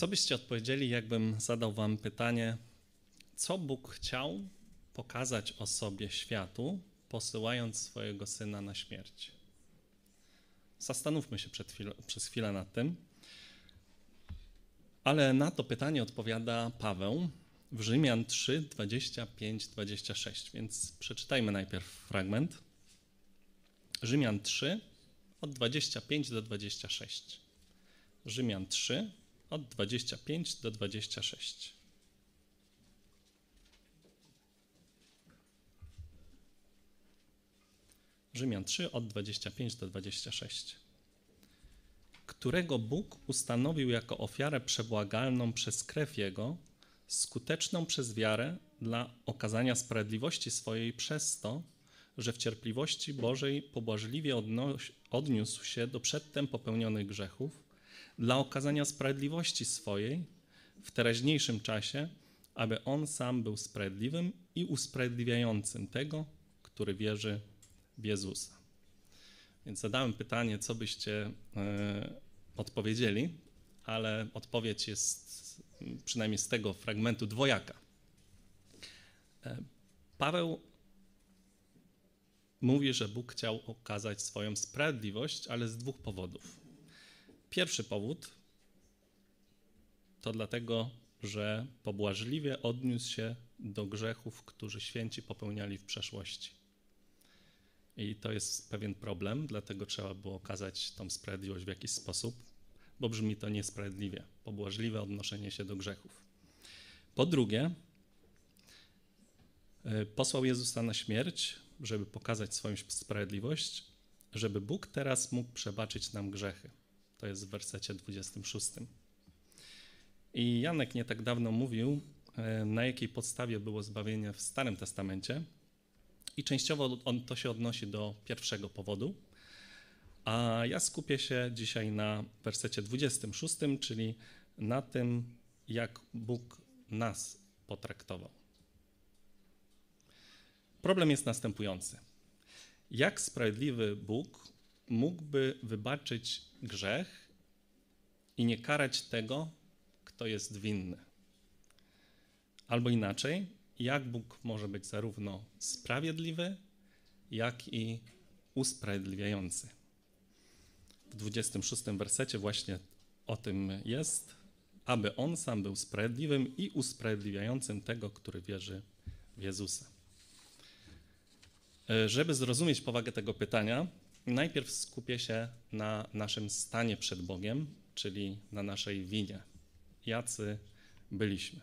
Co byście odpowiedzieli, jakbym zadał wam pytanie, co Bóg chciał pokazać o sobie światu, posyłając swojego Syna na śmierć? Zastanówmy się przez chwilę nad tym. Ale na to pytanie odpowiada Paweł w Rzymian 3, 25-26, więc przeczytajmy najpierw fragment. Rzymian 3, od 25 do 26. Rzymian 3, od 25 do 26. Rzymian 3, od 25 do 26. Którego Bóg ustanowił jako ofiarę przebłagalną przez krew Jego, skuteczną przez wiarę dla okazania sprawiedliwości swojej przez to, że w cierpliwości Bożej pobłażliwie odniósł się do przedtem popełnionych grzechów, dla okazania sprawiedliwości swojej w teraźniejszym czasie, aby On sam był sprawiedliwym i usprawiedliwiającym tego, który wierzy w Jezusa. Więc zadałem pytanie, co byście odpowiedzieli, ale odpowiedź jest przynajmniej z tego fragmentu dwojaka. Paweł mówi, że Bóg chciał okazać swoją sprawiedliwość, ale z dwóch powodów. Pierwszy powód to dlatego, że pobłażliwie odniósł się do grzechów, które święci popełniali w przeszłości. I to jest pewien problem, dlatego trzeba było okazać tą sprawiedliwość w jakiś sposób, bo brzmi to niesprawiedliwie, pobłażliwe odnoszenie się do grzechów. Po drugie, posłał Jezusa na śmierć, żeby pokazać swoją sprawiedliwość, żeby Bóg teraz mógł przebaczyć nam grzechy. To jest w wersecie 26. I Janek nie tak dawno mówił, na jakiej podstawie było zbawienie w Starym Testamencie. I częściowo to się odnosi do pierwszego powodu, a ja skupię się dzisiaj na wersecie 26, czyli na tym, jak Bóg nas potraktował. Problem jest następujący. Jak sprawiedliwy Bóg mógłby wybaczyć grzech i nie karać tego, kto jest winny? Albo inaczej, jak Bóg może być zarówno sprawiedliwy, jak i usprawiedliwiający? W 26 wersecie właśnie o tym jest, aby On sam był sprawiedliwym i usprawiedliwiającym tego, który wierzy w Jezusa. Żeby zrozumieć powagę tego pytania, najpierw skupię się na naszym stanie przed Bogiem, czyli na naszej winie. Jacy byliśmy.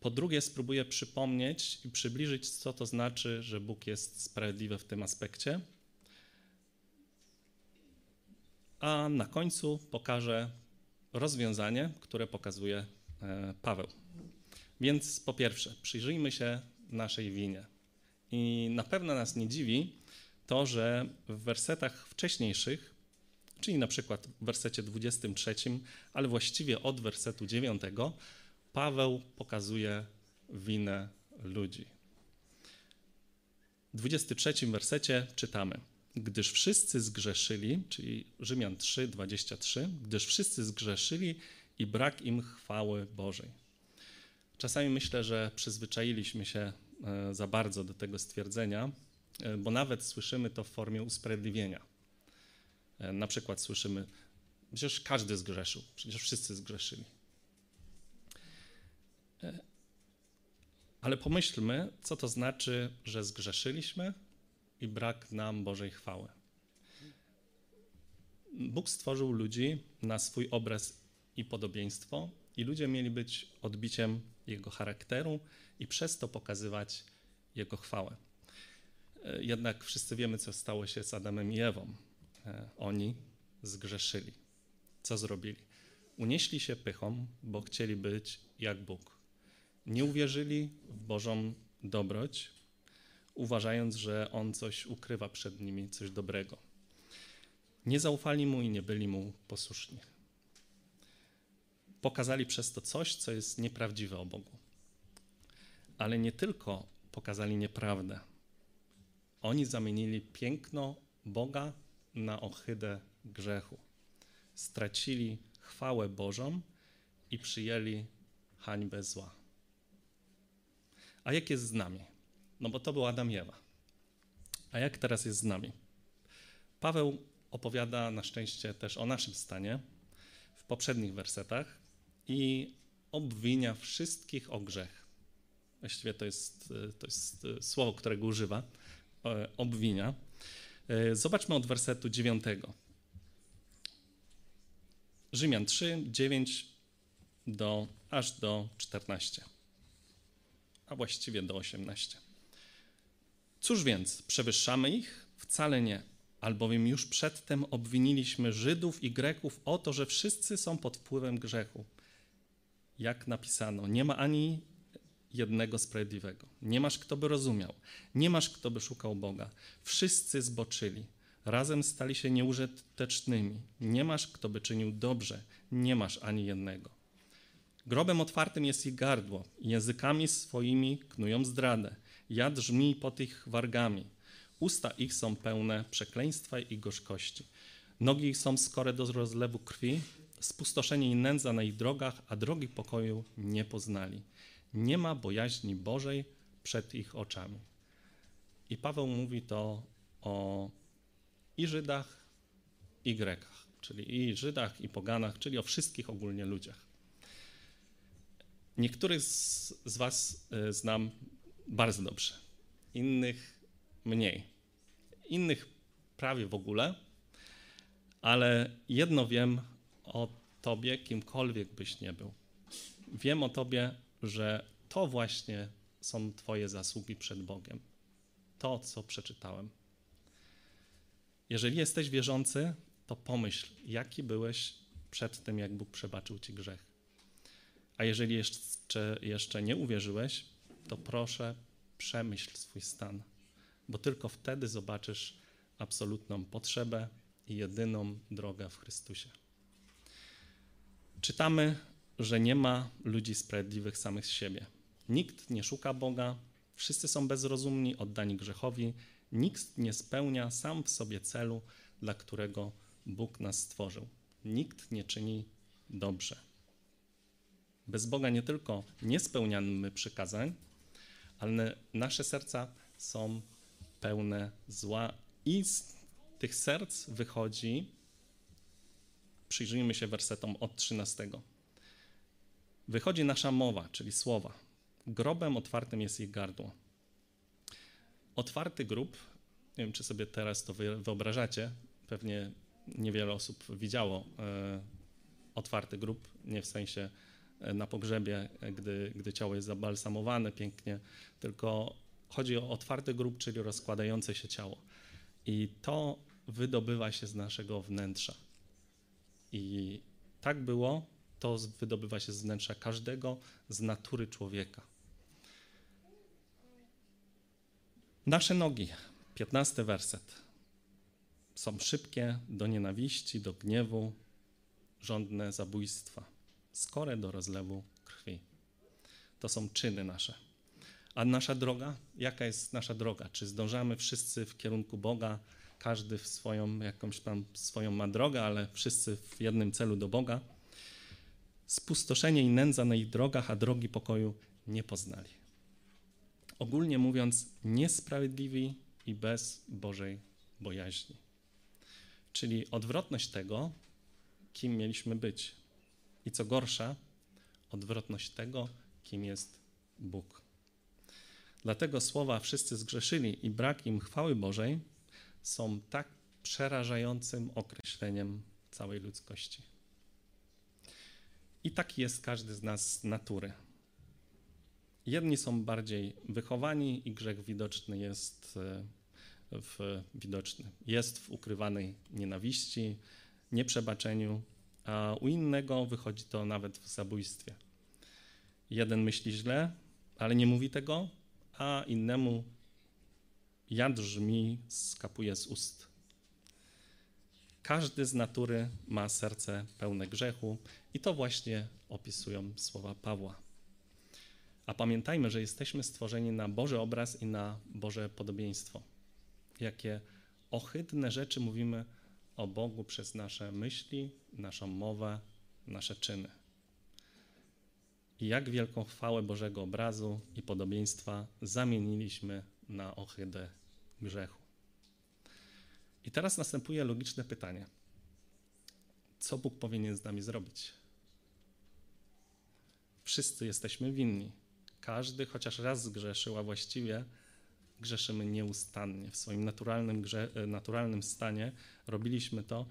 Po drugie, spróbuję przypomnieć i przybliżyć, co to znaczy, że Bóg jest sprawiedliwy w tym aspekcie. A na końcu pokażę rozwiązanie, które pokazuje Paweł. Więc po pierwsze, przyjrzyjmy się naszej winie. I na pewno nas nie dziwi to, że w wersetach wcześniejszych, czyli na przykład w wersecie 23, ale właściwie od wersetu 9, Paweł pokazuje winę ludzi. W 23 wersecie czytamy: gdyż wszyscy zgrzeszyli, czyli Rzymian 3, 23, gdyż wszyscy zgrzeszyli i brak im chwały Bożej. Czasami myślę, że przyzwyczailiśmy się za bardzo do tego stwierdzenia, bo nawet słyszymy to w formie usprawiedliwienia. Na przykład słyszymy, przecież każdy zgrzeszył, przecież wszyscy zgrzeszyli. Ale pomyślmy, co to znaczy, że zgrzeszyliśmy i brak nam Bożej chwały. Bóg stworzył ludzi na swój obraz i podobieństwo i ludzie mieli być odbiciem Jego charakteru i przez to pokazywać Jego chwałę. Jednak wszyscy wiemy, co stało się z Adamem i Ewą. Oni zgrzeszyli. Co zrobili? Unieśli się pychą, bo chcieli być jak Bóg. Nie uwierzyli w Bożą dobroć, uważając, że On coś ukrywa przed nimi, coś dobrego. Nie zaufali Mu i nie byli Mu posłuszni. Pokazali przez to coś, co jest nieprawdziwe o Bogu. Ale nie tylko pokazali nieprawdę. Oni zamienili piękno Boga na ohydę grzechu. Stracili chwałę Bożą i przyjęli hańbę zła. A jak jest z nami? No bo to był Adam i Ewa. A jak teraz jest z nami? Paweł opowiada na szczęście też o naszym stanie w poprzednich wersetach i obwinia wszystkich o grzech. Właściwie to jest słowo, którego używa. Obwinia. Zobaczmy od wersetu 9. Rzymian 3, 9 aż do 14, a właściwie do 18. Cóż więc, przewyższamy ich? Wcale nie, albowiem już przedtem obwiniliśmy Żydów i Greków o to, że wszyscy są pod wpływem grzechu. Jak napisano, nie ma ani jednego sprawiedliwego. Nie masz, kto by rozumiał. Nie masz, kto by szukał Boga. Wszyscy zboczyli. Razem stali się nieużytecznymi. Nie masz, kto by czynił dobrze. Nie masz ani jednego. Grobem otwartym jest ich gardło. Językami swoimi knują zdradę. Jad żmi pod ich wargami. Usta ich są pełne przekleństwa i gorzkości. Nogi ich są skore do rozlewu krwi. Spustoszenie i nędza na ich drogach, a drogi pokoju nie poznali. Nie ma bojaźni Bożej przed ich oczami. I Paweł mówi to o i Żydach, i Grekach, czyli i Żydach, i poganach, czyli o wszystkich ogólnie ludziach. Niektórych z was znam bardzo dobrze, innych mniej, innych prawie w ogóle, ale jedno wiem o tobie, kimkolwiek byś nie był. Wiem o tobie, że to właśnie są twoje zasługi przed Bogiem. To, co przeczytałem. Jeżeli jesteś wierzący, to pomyśl, jaki byłeś przed tym, jak Bóg przebaczył ci grzech. A jeżeli jeszcze nie uwierzyłeś, to proszę, przemyśl swój stan, bo tylko wtedy zobaczysz absolutną potrzebę i jedyną drogę w Chrystusie. Czytamy, że nie ma ludzi sprawiedliwych samych z siebie. Nikt nie szuka Boga, wszyscy są bezrozumni, oddani grzechowi, nikt nie spełnia sam w sobie celu, dla którego Bóg nas stworzył. Nikt nie czyni dobrze. Bez Boga nie tylko nie spełniamy przykazań, ale nasze serca są pełne zła i z tych serc wychodzi, przyjrzyjmy się wersetom od 13. Wychodzi nasza mowa, czyli słowa. Grobem otwartym jest ich gardło. Otwarty grób, nie wiem, czy sobie teraz to wyobrażacie, pewnie niewiele osób widziało otwarty grób, nie w sensie na pogrzebie, gdy ciało jest zabalsamowane pięknie, tylko chodzi o otwarty grób, czyli rozkładające się ciało. I to wydobywa się z naszego wnętrza. I tak było, to wydobywa się z wnętrza każdego, z natury człowieka. Nasze nogi, 15 werset, są szybkie do nienawiści, do gniewu, żądne zabójstwa, skore do rozlewu krwi. To są czyny nasze. A nasza droga? Jaka jest nasza droga? Czy zdążamy wszyscy w kierunku Boga? Każdy w swoją ma drogę, ale wszyscy w jednym celu do Boga. Spustoszenie i nędza na ich drogach, a drogi pokoju nie poznali. Ogólnie mówiąc, niesprawiedliwi i bez Bożej bojaźni. Czyli odwrotność tego, kim mieliśmy być. I co gorsza, odwrotność tego, kim jest Bóg. Dlatego słowa wszyscy zgrzeszyli i brak im chwały Bożej są tak przerażającym określeniem całej ludzkości. I tak jest każdy z nas z natury. Jedni są bardziej wychowani i grzech widoczny jest w ukrywanej nienawiści, nieprzebaczeniu, a u innego wychodzi to nawet w zabójstwie. Jeden myśli źle, ale nie mówi tego, a innemu jad żmi skapuje z ust. Każdy z natury ma serce pełne grzechu i to właśnie opisują słowa Pawła. A pamiętajmy, że jesteśmy stworzeni na Boży obraz i na Boże podobieństwo. Jakie ohydne rzeczy mówimy o Bogu przez nasze myśli, naszą mowę, nasze czyny. i jak wielką chwałę Bożego obrazu i podobieństwa zamieniliśmy na ohydę grzechu. I teraz następuje logiczne pytanie. Co Bóg powinien z nami zrobić? Wszyscy jesteśmy winni. Każdy chociaż raz zgrzeszył, a właściwie grzeszymy nieustannie. W swoim naturalnym stanie robiliśmy to.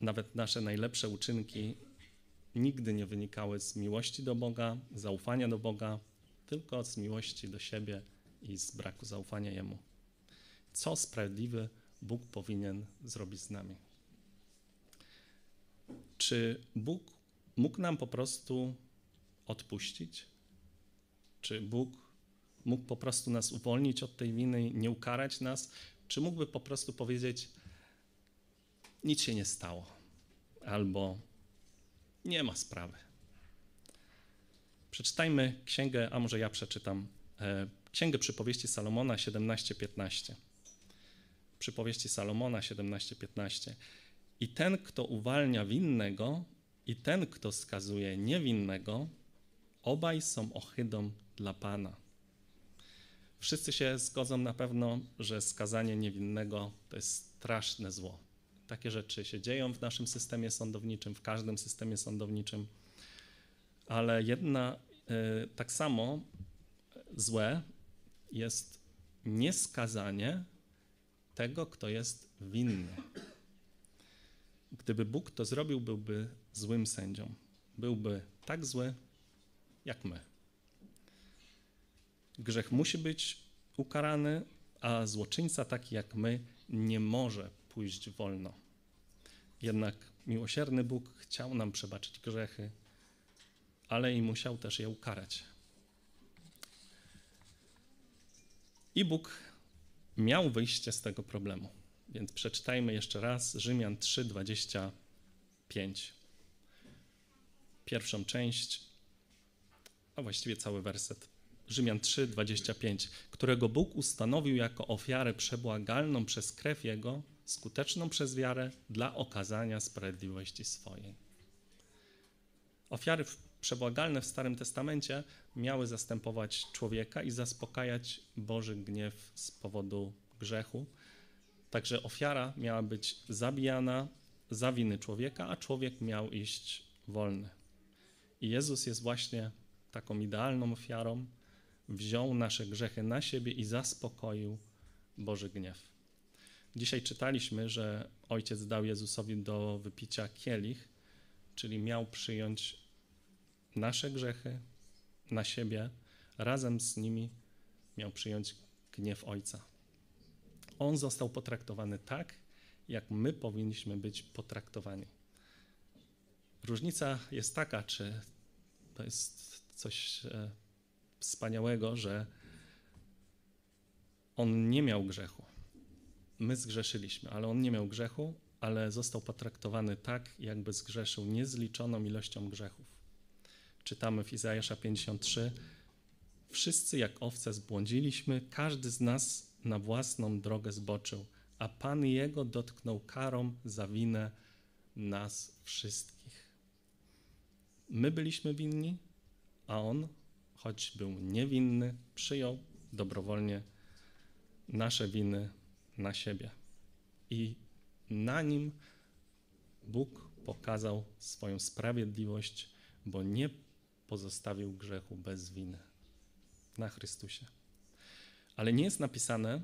Nawet nasze najlepsze uczynki nigdy nie wynikały z miłości do Boga, zaufania do Boga, tylko z miłości do siebie i z braku zaufania Jemu. Co sprawiedliwy Bóg powinien zrobić z nami? Czy Bóg mógł nam po prostu odpuścić? Czy Bóg mógł po prostu nas uwolnić od tej winy, nie ukarać nas? Czy mógłby po prostu powiedzieć, nic się nie stało, albo nie ma sprawy? Przeczytajmy księgę, a może ja przeczytam, Księgę Przypowieści Salomona 17:15. Przypowieści Salomona 17:15. I ten, kto uwalnia winnego, i ten, kto skazuje niewinnego, obaj są ohydą dla Pana. Wszyscy się zgodzą na pewno, że skazanie niewinnego to jest straszne zło. Takie rzeczy się dzieją w naszym systemie sądowniczym, w każdym systemie sądowniczym, ale tak samo złe jest nieskazanie tego, kto jest winny. Gdyby Bóg to zrobił, byłby złym sędzią. Byłby tak zły, jak my. Grzech musi być ukarany, a złoczyńca taki jak my nie może pójść wolno. Jednak miłosierny Bóg chciał nam przebaczyć grzechy, ale i musiał też je ukarać. I Bóg miał wyjście z tego problemu. Więc przeczytajmy jeszcze raz Rzymian 3:25. Pierwszą część, a właściwie cały werset. Rzymian 3:25, którego Bóg ustanowił jako ofiarę przebłagalną przez krew Jego, skuteczną przez wiarę dla okazania sprawiedliwości swojej. Ofiary przebłagalne w Starym Testamencie miały zastępować człowieka i zaspokajać Boży gniew z powodu grzechu. Także ofiara miała być zabijana za winy człowieka, a człowiek miał iść wolny. I Jezus jest właśnie taką idealną ofiarą. Wziął nasze grzechy na siebie i zaspokoił Boży gniew. Dzisiaj czytaliśmy, że Ojciec dał Jezusowi do wypicia kielich, czyli miał przyjąć nasze grzechy na siebie, razem z nimi miał przyjąć gniew Ojca. On został potraktowany tak, jak my powinniśmy być potraktowani. Różnica jest taka, czy to jest coś wspaniałego, że on nie miał grzechu. My zgrzeszyliśmy, ale on nie miał grzechu, ale został potraktowany tak, jakby zgrzeszył niezliczoną ilością grzechów. Czytamy w Izajasza 53. Wszyscy jak owce zbłądziliśmy, każdy z nas na własną drogę zboczył, a Pan Jego dotknął karą za winę nas wszystkich. My byliśmy winni, a On, choć był niewinny, przyjął dobrowolnie nasze winy na siebie. I na Nim Bóg pokazał swoją sprawiedliwość, bo nie pozostawił grzechu bez winy. Na Chrystusie. Ale nie jest napisane,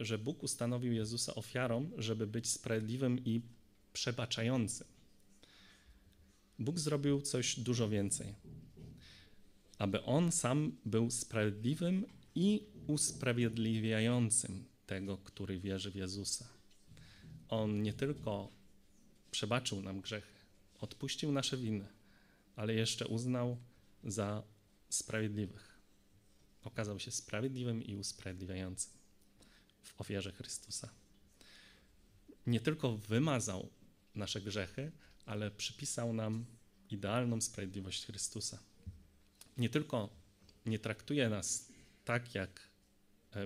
że Bóg ustanowił Jezusa ofiarą, żeby być sprawiedliwym i przebaczającym. Bóg zrobił coś dużo więcej, aby On sam był sprawiedliwym i usprawiedliwiającym tego, który wierzy w Jezusa. On nie tylko przebaczył nam grzechy, odpuścił nasze winy, ale jeszcze uznał za sprawiedliwych. Okazał się sprawiedliwym i usprawiedliwiającym w ofierze Chrystusa. Nie tylko wymazał nasze grzechy, ale przypisał nam idealną sprawiedliwość Chrystusa. Nie tylko nie traktuje nas tak, jak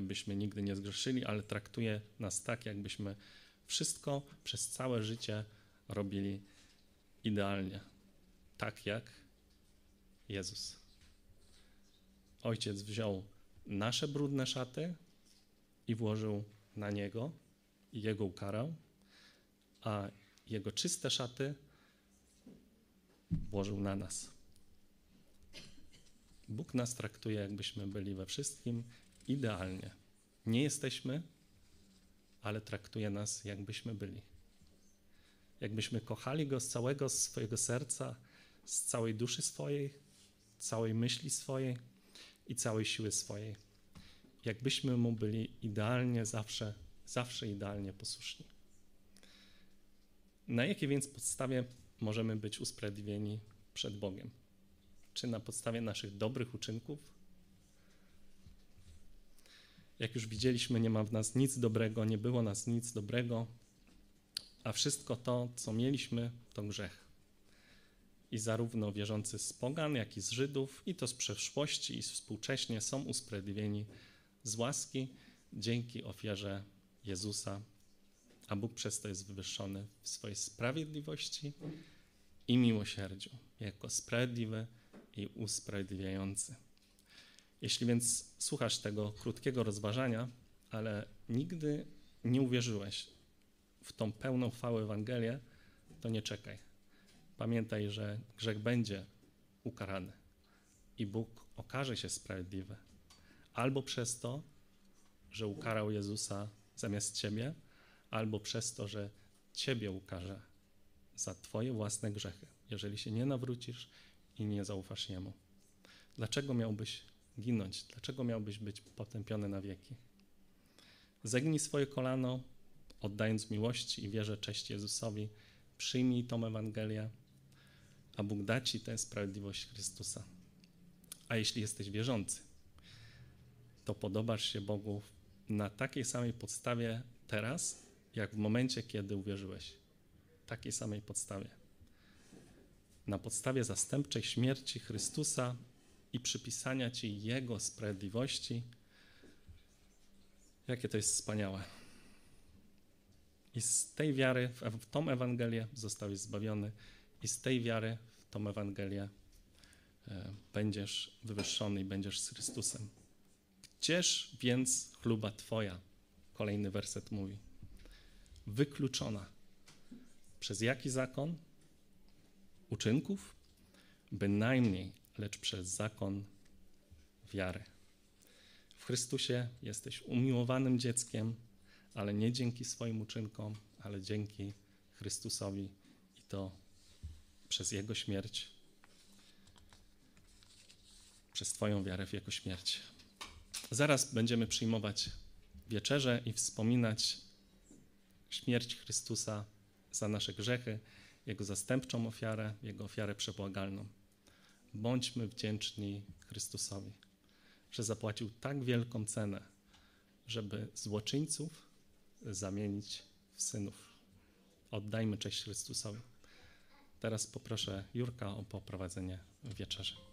byśmy nigdy nie zgrzeszyli, ale traktuje nas tak, jakbyśmy wszystko przez całe życie robili idealnie. Tak, jak Jezus. Ojciec wziął nasze brudne szaty i włożył na Niego i Jego ukarał, a Jego czyste szaty włożył na nas. Bóg nas traktuje, jakbyśmy byli we wszystkim idealnie. Nie jesteśmy, ale traktuje nas, jakbyśmy byli. Jakbyśmy kochali Go z całego swojego serca, z całej duszy swojej, całej myśli swojej i całej siły swojej. Jakbyśmy Mu byli idealnie, zawsze idealnie posłuszni. Na jakiej więc podstawie możemy być usprawiedliwieni przed Bogiem? Czy na podstawie naszych dobrych uczynków? Jak już widzieliśmy, nie ma w nas nic dobrego, nie było nas nic dobrego, a wszystko to, co mieliśmy, to grzech. I zarówno wierzący z pogan, jak i z Żydów, i to z przeszłości, i współcześnie są usprawiedliwieni z łaski dzięki ofierze Jezusa, a Bóg przez to jest wywyższony w swojej sprawiedliwości i miłosierdziu, jako sprawiedliwy i usprawiedliwiający. Jeśli więc słuchasz tego krótkiego rozważania, ale nigdy nie uwierzyłeś w tą pełną chwałę Ewangelię, to nie czekaj. Pamiętaj, że grzech będzie ukarany i Bóg okaże się sprawiedliwy. Albo przez to, że ukarał Jezusa zamiast ciebie, albo przez to, że ciebie ukarze za twoje własne grzechy, jeżeli się nie nawrócisz i nie zaufasz Jemu. Dlaczego miałbyś ginąć? Dlaczego miałbyś być potępiony na wieki? Zegnij swoje kolano, oddając miłości i wierze cześć Jezusowi, przyjmij tą Ewangelię, a Bóg da ci tę sprawiedliwość Chrystusa. A jeśli jesteś wierzący, to podobasz się Bogu na takiej samej podstawie teraz, jak w momencie, kiedy uwierzyłeś. Takiej samej podstawie. Na podstawie zastępczej śmierci Chrystusa i przypisania ci Jego sprawiedliwości. Jakie to jest wspaniałe. I z tej wiary w tą Ewangelię zostałeś zbawiony i z tej wiary w tą Ewangelię będziesz wywyższony i będziesz z Chrystusem. Gdzież więc chluba twoja? Kolejny werset mówi. Wykluczona. Przez jaki zakon? Uczynków? Bynajmniej, lecz przez zakon wiary. W Chrystusie jesteś umiłowanym dzieckiem, ale nie dzięki swoim uczynkom, ale dzięki Chrystusowi i to przez Jego śmierć, przez twoją wiarę w Jego śmierć. Zaraz będziemy przyjmować wieczerzę i wspominać śmierć Chrystusa za nasze grzechy, Jego zastępczą ofiarę, Jego ofiarę przebłagalną. Bądźmy wdzięczni Chrystusowi, że zapłacił tak wielką cenę, żeby złoczyńców zamienić w synów. Oddajmy cześć Chrystusowi. Teraz poproszę Jurka o poprowadzenie wieczerzy.